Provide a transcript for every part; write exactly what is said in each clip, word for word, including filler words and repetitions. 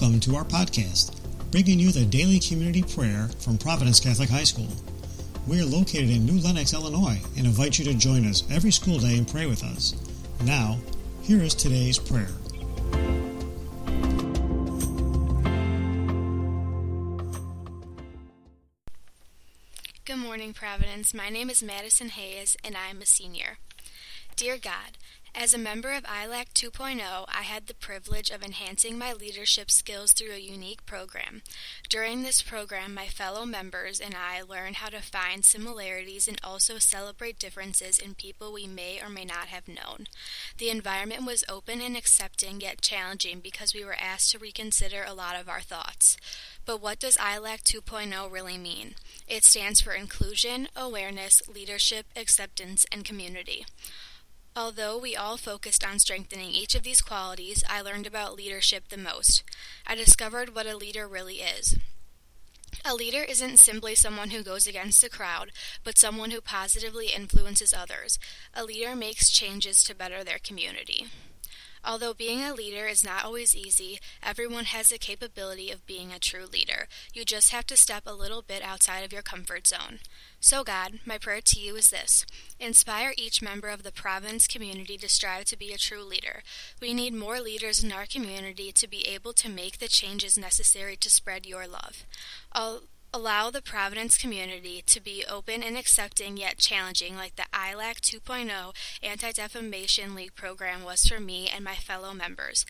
Welcome to our podcast, bringing you the daily community prayer from Providence Catholic High School. We are located in New Lenox, Illinois, and invite you to join us every school day and pray with us. Now, here is today's prayer. Good morning, Providence. My name is Madison Hayes, and I am a senior. Dear God, as a member of I L A C two point oh, I had the privilege of enhancing my leadership skills through a unique program. During this program, my fellow members and I learned how to find similarities and also celebrate differences in people we may or may not have known. The environment was open and accepting, yet challenging, because we were asked to reconsider a lot of our thoughts. But what does I L A C two point oh really mean? It stands for inclusion, awareness, leadership, acceptance, and community. Although we all focused on strengthening each of these qualities, I learned about leadership the most. I discovered what a leader really is. A leader isn't simply someone who goes against the crowd, but someone who positively influences others. A leader makes changes to better their community. Although being a leader is not always easy, everyone has the capability of being a true leader. You just have to step a little bit outside of your comfort zone. So God, my prayer to you is this. Inspire each member of the Providence community to strive to be a true leader. We need more leaders in our community to be able to make the changes necessary to spread your love. I'll Allow the Providence community to be open and accepting yet challenging, like the I L A C two point oh Anti-Defamation League program was for me and my fellow members.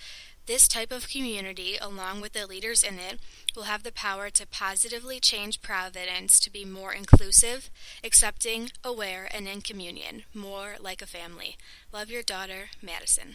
This type of community, along with the leaders in it, will have the power to positively change Providence to be more inclusive, accepting, aware, and in communion, more like a family. Love your daughter, Madison.